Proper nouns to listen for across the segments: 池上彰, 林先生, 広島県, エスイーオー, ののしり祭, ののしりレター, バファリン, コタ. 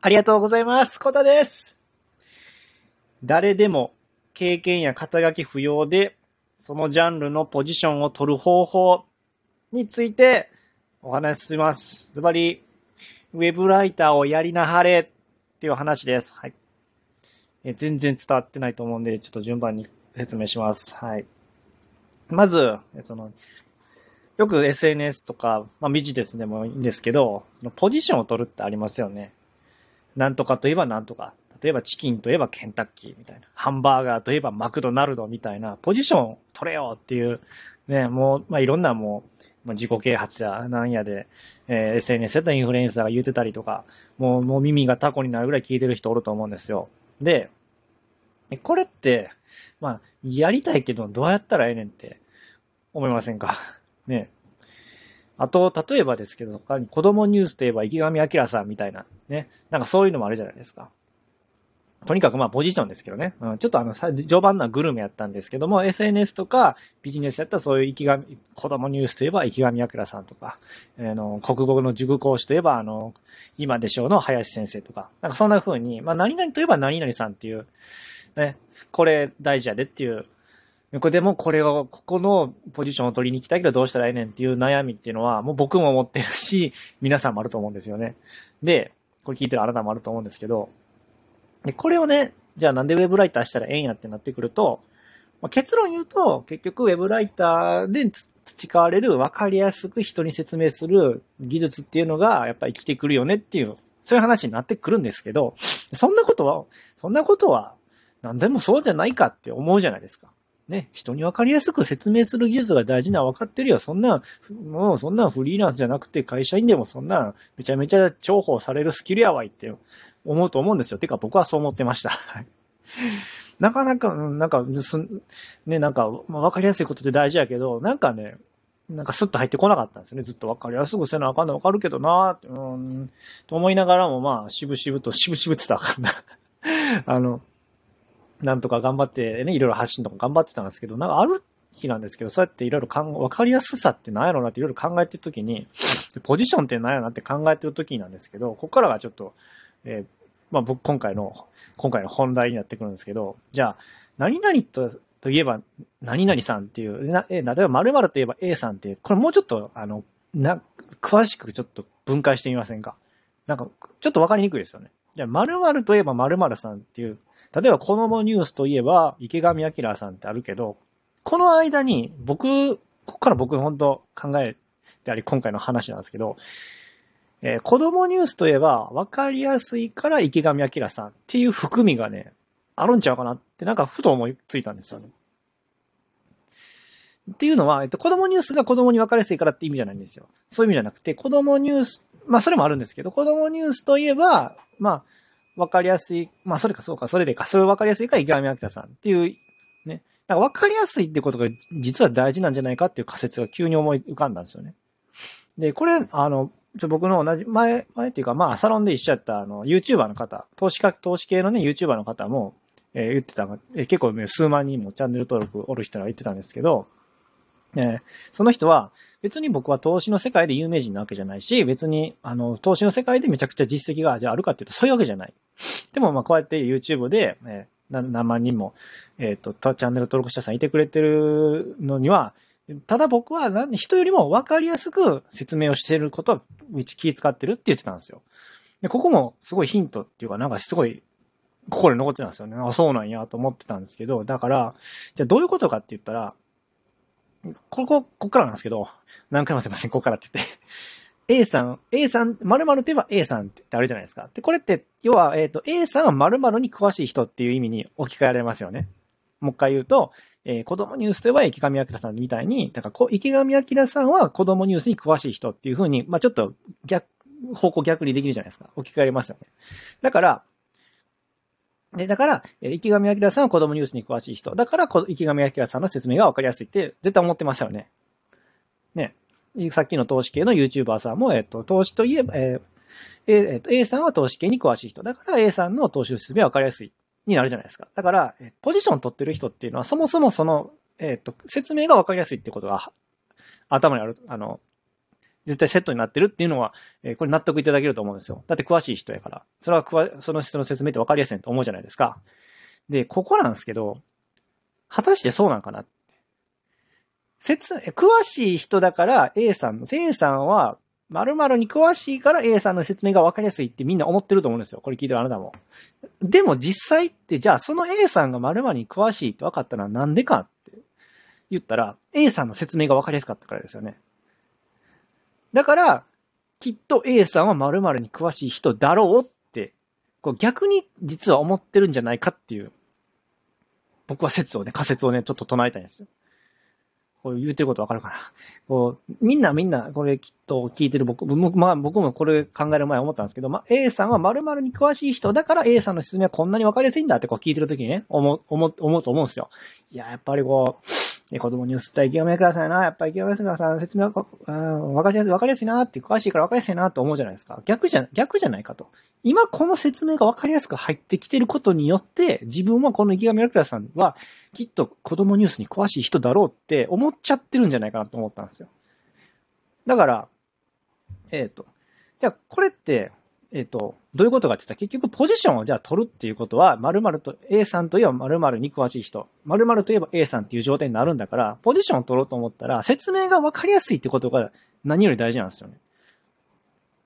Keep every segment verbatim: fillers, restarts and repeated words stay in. ありがとうございます。コタです。誰でも経験や肩書き不要で、そのジャンルのポジションを取る方法についてお話しします。ズバリ、ウェブライターをやりなはれっていう話です。はい。え、全然伝わってないと思うんで、ちょっと順番に説明します。はい。まず、その、よく エスエヌエス とか、まあ、ビジネスでもいいんですけど、そのポジションを取るってありますよね。なんとかといえばなんとか。例えばチキンといえばケンタッキーみたいな。ハンバーガーといえばマクドナルドみたいな。ポジションを取れよっていう、ね、もう、まあ、いろんなもう、自己啓発やなんやで、えー、エスエヌエス やったインフルエンサーが言うてたりとか、もう、もう耳がタコになるぐらい聞いてる人おると思うんですよ。で、これって、まあ、やりたいけどどうやったらええねんって思いませんかね。あと、例えばですけど、他に子供ニュースといえば池上彰さんみたいなね。なんかそういうのもあるじゃないですか。とにかくまあポジションですけどね。うん、ちょっとあの、序盤のはグルメやったんですけども、エスエヌエス とかビジネスやったらそういう池上、子供ニュースといえば池上彰さんとか、あの、国語の塾講師といえばあの、今でしょうの林先生とか、なんかそんな風に、まあ何々といえば何々さんっていう、ね、これ大事やでっていう、でもこれを、ここのポジションを取りに行きたいけどどうしたらええねんっていう悩みっていうのはもう僕も持ってるし、皆さんもあると思うんですよね。で、これ聞いてるあなたもあると思うんですけど、で、これをね、じゃあなんでウェブライターしたらええんやってなってくると、まあ、結論言うと、結局ウェブライターで培われる分かりやすく人に説明する技術っていうのがやっぱり生きてくるよねっていう、そういう話になってくるんですけど、そんなことは、そんなことは何でもそうじゃないかって思うじゃないですか。ね、人に分かりやすく説明する技術が大事なの分かってるよ。そんな、もうそんなフリーランスじゃなくて会社員でもそんなめちゃめちゃ重宝されるスキルやわいって思うと思うんですよ。てか僕はそう思ってました。なかなか、なんか、ね、なんか、まあ、分かりやすいことって大事やけど、なんかね、なんかスッと入ってこなかったんですよね。ずっと分かりやすくせなあかんの分かるけどなー、うん、と思いながらもまあ、しぶしぶと、しぶしぶってたらあかんな。あの、なんとか頑張ってね、いろいろ発信とか頑張ってたんですけど、なんかある日なんですけど、そうやっていろいろわかりやすさって何やろうなっていろいろ考えてるときに、ポジションって何やろうなって考えてるときなんですけど、ここからがちょっと、えー、まあ僕今回の、今回の本題になってくるんですけど、じゃあ、何々と、といえば何々さんっていう、な、えー、例えば〇〇といえば A さんっていう、これもうちょっと、あの、な、詳しくちょっと分解してみませんか。なんか、ちょっとわかりにくいですよね。じゃあ、〇〇といえば〇〇さんっていう、例えば、子供ニュースといえば、池上彰さんってあるけど、この間に、僕、ここから僕、本当考えてあり、今回の話なんですけど、えー、子供ニュースといえば、わかりやすいから池上彰さんっていう含みがね、あるんちゃうかなって、なんか、ふと思いついたんですよね。っていうのは、えっと、子供ニュースが子供にわかりやすいからって意味じゃないんですよ。そういう意味じゃなくて、子供ニュース、まあ、それもあるんですけど、子供ニュースといえば、まあ、わかりやすい。まあ、それかそうか、それでか。それわかりやすいから、池上彰さんっていう、ね。なんかわかりやすいってことが、実は大事なんじゃないかっていう仮説が急に思い浮かんだんですよね。で、これ、あの、ちょ僕の同じ、前、前っていうか、まあ、サロンで一緒やった、あの、YouTuber の方、投資家、投資系のね、YouTuber の方も、えー、言ってたの、えー、結構数万人もチャンネル登録おる人が言ってたんですけど、えー、その人は、別に僕は投資の世界で有名人なわけじゃないし、別に、あの、投資の世界でめちゃくちゃ実績がじゃああるかっていうと、そういうわけじゃない。でも、ま、こうやって YouTube で、えー、何万人も、えっと、チャンネル登録者さんいてくれてるのには、ただ僕は何人よりも分かりやすく説明をしていることは、気遣ってるって言ってたんですよ。で、ここもすごいヒントっていうか、なんかすごい、心に残ってたんですよね。あ、そうなんやと思ってたんですけど、だから、じゃあどういうことかって言ったら、ここ、こっからなんですけど、何回もすいません、こっからって言って。A さん、A さん、〇〇といえば A さんってあるじゃないですか。で、これって、要は、えっと、A さんは〇〇に詳しい人っていう意味に置き換えられますよね。もう一回言うと、えー、子供ニュースといえば池上彰さんみたいに、だからこ、池上彰さんは子供ニュースに詳しい人っていう風に、まぁ、あ、ちょっと逆、方向逆にできるじゃないですか。置き換えられますよね。だから、で、だから、池上彰さんは子供ニュースに詳しい人。だから、池上彰さんの説明がわかりやすいって、絶対思ってますよね。ね。さっきの投資系の YouTuber さんも、えっと、投資といえば、えー、えっと、A さんは投資系に詳しい人。だから、A さんの投資の説明はわかりやすい、になるじゃないですか。だから、ポジション取ってる人っていうのは、そもそもその、えっと、説明がわかりやすいってことが、頭にある、あの、絶対セットになってるっていうのは、えー、これ納得いただけると思うんですよ。だって詳しい人やから。それはくわ、その人の説明って分かりやすいと思うじゃないですか。で、ここなんですけど、果たしてそうなんかなって。説、詳しい人だから A さんの、A さんは〇〇に詳しいから A さんの説明が分かりやすいってみんな思ってると思うんですよ。これ聞いてるあなたも。でも実際って、じゃあその A さんが〇〇に詳しいって分かったのはなんでかって言ったら、A さんの説明が分かりやすかったからですよね。だから、きっと A さんは〇〇に詳しい人だろうって、こう逆に実は思ってるんじゃないかっていう、僕は説をね、仮説をね、ちょっと唱えたいんですよ。こう言うてることわかるかな。こう、みんなみんな、これきっと聞いてる僕、僕、まあ僕もこれ考える前思ったんですけど、まあ A さんは〇〇に詳しい人だから A さんの説明はこんなにわかりやすいんだってこう聞いてるときにね、思う、思う、思うと思うんですよ。いや、やっぱりこう、子供に移った池上くらさんやな、やっぱり池上くらさん説明は、うん、分かりやすい、分かりやすいなって、詳しいから分かりやすいなと思うじゃないですか。逆じゃ、逆じゃないかと。今この説明が分かりやすく入ってきてることによって、自分はこの池上くらさんは、きっと子供ニュースに詳しい人だろうって思っちゃってるんじゃないかなと思ったんですよ。だから、えっ、ー、と、じゃあこれって、えっ、ー、と、どういうことかって言ったら、結局ポジションをじゃあ取るっていうことは、〇〇と A さんといえば〇〇に詳しい人、〇〇といえば A さんっていう状態になるんだから、ポジションを取ろうと思ったら、説明が分かりやすいってことが何より大事なんですよね。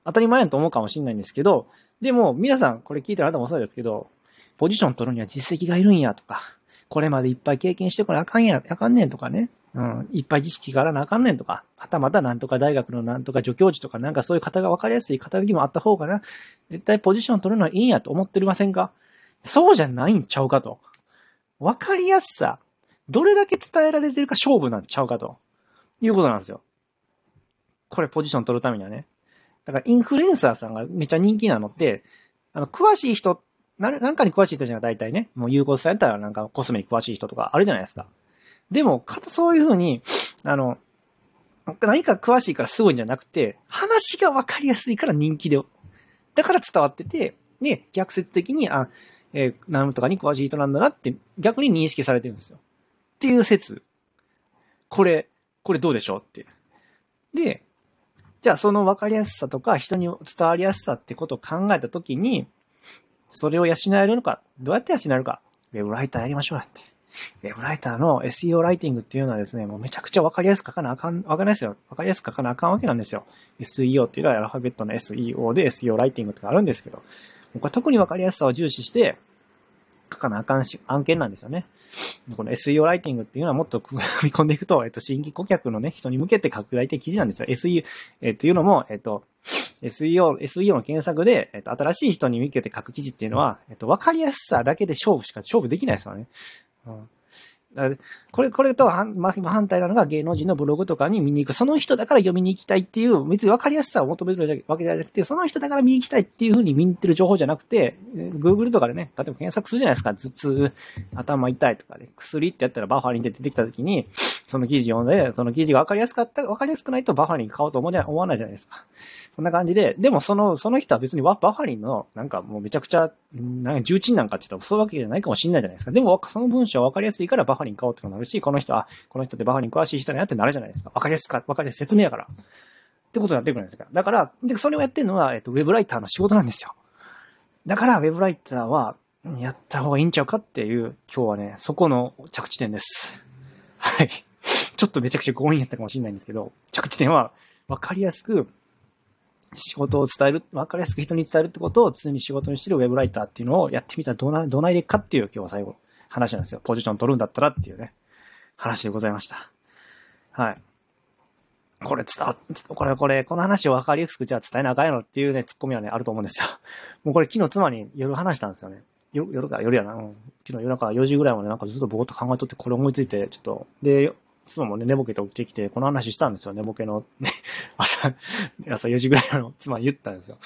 当たり前だと思うかもしれないんですけど、でも皆さんこれ聞いてるあなたもそうですけど、ポジション取るには実績がいるんやとか、これまでいっぱい経験してこなあかんや、あかんねんとかね。うん、いっぱい知識があらなあかんねんとか、はたまたなんとか大学のなんとか助教授とかなんかそういう方が分かりやすい肩書きもあった方がな、絶対ポジション取るのはいいんやと思っておりませんか？そうじゃないんちゃうかと。分かりやすさ、どれだけ伝えられてるか勝負なんちゃうかと。いうことなんですよ。これポジション取るためにはね。だからインフルエンサーさんがめっちゃ人気なのって、あの、詳しい人、な、なんかに詳しい人じゃ大体ね、もう有効されたらなんかコスメに詳しい人とかあるじゃないですか。でも、かつそういうふうに、あの、何か詳しいからすごいんじゃなくて、話が分かりやすいから人気で、だから伝わってて、ね、逆説的に、あ、えー、何とかに詳しい人なんだなって、逆に認識されてるんですよ。っていう説。これ、これどうでしょうって。で、じゃあその分かりやすさとか、人に伝わりやすさってことを考えたときに、それを養えるのか、どうやって養えるか、ウェブライターやりましょうやって。ウェブライターの エスイーオー ライティングっていうのはですね、もうめちゃくちゃわかりやすく書かなあかん、わかりやすいよ。わかりやすく書かなあかんわけなんですよ。エスイーオー っていうのはアルファベットの エスイーオー で エスイーオー ライティングとかあるんですけど、僕は特にわかりやすさを重視して書かなあかんし、案件なんですよね。この エスイーオー ライティングっていうのはもっと組み込んでいくと、えっと、新規顧客のね、人に向けて拡大的記事なんですよ。エスイーオー、えっていうのも、えっと、エスイーオー、エスイーオー の検索で、えっと、新しい人に向けて書く記事っていうのは、えっと、わかりやすさだけで勝負しか、勝負できないですよね。うん、だからこれ、これとは反対なのが芸能人のブログとかに見に行く。その人だから読みに行きたいっていう、別に分かりやすさを求めるわけじゃなくて、その人だから見に行きたいっていうふうに見に行ってる情報じゃなくて、Google とかでね、例えば検索するじゃないですか。頭痛、頭痛いとかで、ね、薬ってやったらバファリンって出てきた時に、その記事読んで、その記事が分かりやすかった、分かりやすくないとバファリン買おうと思わないじゃないですか。そんな感じで、でもその、その人は別にバファリンの、なんかもうめちゃくちゃ、なんか重鎮なんかって言ったらそういうわけじゃないかもしれないじゃないですか。でもその文章は分かりやすいからバファリン買おうってなるし、この人は、この人ってバファリン詳しい人になってなるじゃないですか。分かりやすか、分かりやすい説明やから。ってことになってくるんですから。だから、で、それをやってるのは、えっと、ウェブライターの仕事なんですよ。だから、ウェブライターは、やった方がいいんちゃうかっていう、今日はね、そこの着地点です。はい。ちょっとめちゃくちゃ強引やったかもしれないんですけど、着地点は分かりやすく仕事を伝える、分かりやすく人に伝えるってことを常に仕事にしてるウェブライターっていうのをやってみたらどうな、どないでっかっていう今日は最後話なんですよ。ポジション取るんだったらっていうね、話でございました。はい。これ伝わっ、これこれ、この話を分かりやすくじゃあ伝えなあかんやろっていうね、ツッコミはね、あると思うんですよ。もうこれ昨日妻に夜話したんですよね。夜、夜か、夜やな。うん、昨日夜中よじぐらいまでなんかずっとぼーっと考えとってこれ思いついて、ちょっと、で、妻もね、寝ぼけて起きてきて、この話したんですよ。寝ぼけの、ね、朝、朝よじぐらいの妻に言ったんですよ。うん、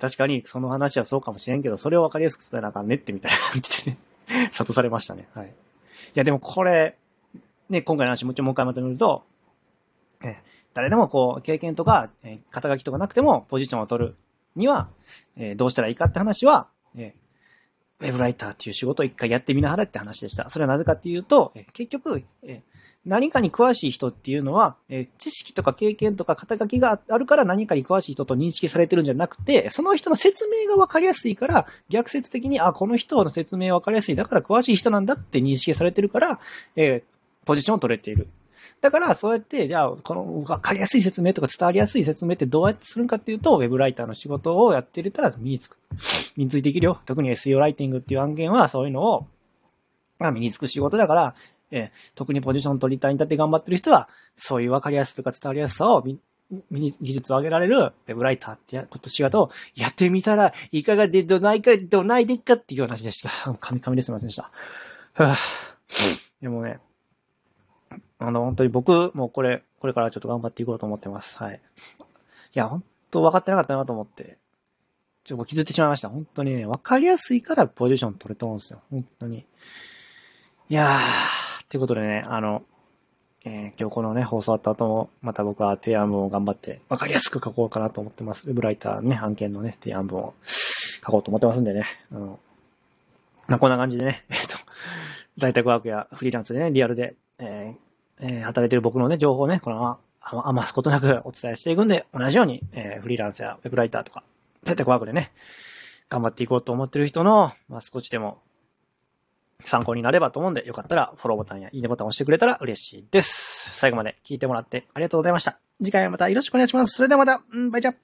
確かに、その話はそうかもしれんけど、それを分かりやすく伝えなあかんねってみたいな感じでね、諭されましたね。はい。いや、でもこれ、ね、今回の話もちろんもう一回まとめると、え誰でもこう、経験とか、え肩書きとかなくても、ポジションを取るには、えどうしたらいいかって話は、えウェブライターっていう仕事を一回やってみなはれって話でした。それはなぜかっていうと、結局、何かに詳しい人っていうのは、えー、知識とか経験とか肩書きがあるから何かに詳しい人と認識されてるんじゃなくて、その人の説明が分かりやすいから、逆説的に、あ、この人の説明分かりやすい、だから詳しい人なんだって認識されてるから、えー、ポジションを取れている。だから、そうやって、じゃあ、この分かりやすい説明とか伝わりやすい説明ってどうやってするかっていうと、ウェブライターの仕事をやっていたら身につく。身についていけるよ。特に エスイーオー ライティングっていう案件は、そういうのを、まあ、身につく仕事だから、えー、特にポジション取りたいに立って頑張ってる人は、そういう分かりやすさとか伝わりやすさを、技術を上げられるウェブライターってこと仕事をやってみたらいかがで、どないか、どないでっかっていう話でした。噛み噛みですみませんでした。はぁ。でもね、あの、本当に僕、もうこれ、これからちょっと頑張っていこうと思ってます。はい。いや、本当分かってなかったなと思って、ちょっともう気づいてしまいました。本当にね、分かりやすいからポジション取れと思うんですよ。本当に。いやー、っていうことでね、あの、えー、今日このね、放送あった後も、また僕は提案文を頑張って、わかりやすく書こうかなと思ってます。ウェブライターね、案件のね、提案文を書こうと思ってますんでね。あの、まあ、こんな感じでね、えっと、在宅ワークやフリーランスでね、リアルで、えーえー、働いてる僕のね、情報をね、このまま余すことなくお伝えしていくんで、同じように、えー、フリーランスやウェブライターとか、在宅ワークでね、頑張っていこうと思ってる人の、まあ、少しでも、参考になればと思うんで、よかったらフォローボタンやいいねボタンを押してくれたら嬉しいです。最後まで聞いてもらってありがとうございました。次回はまたよろしくお願いします。それではまた、うん、バイチャ。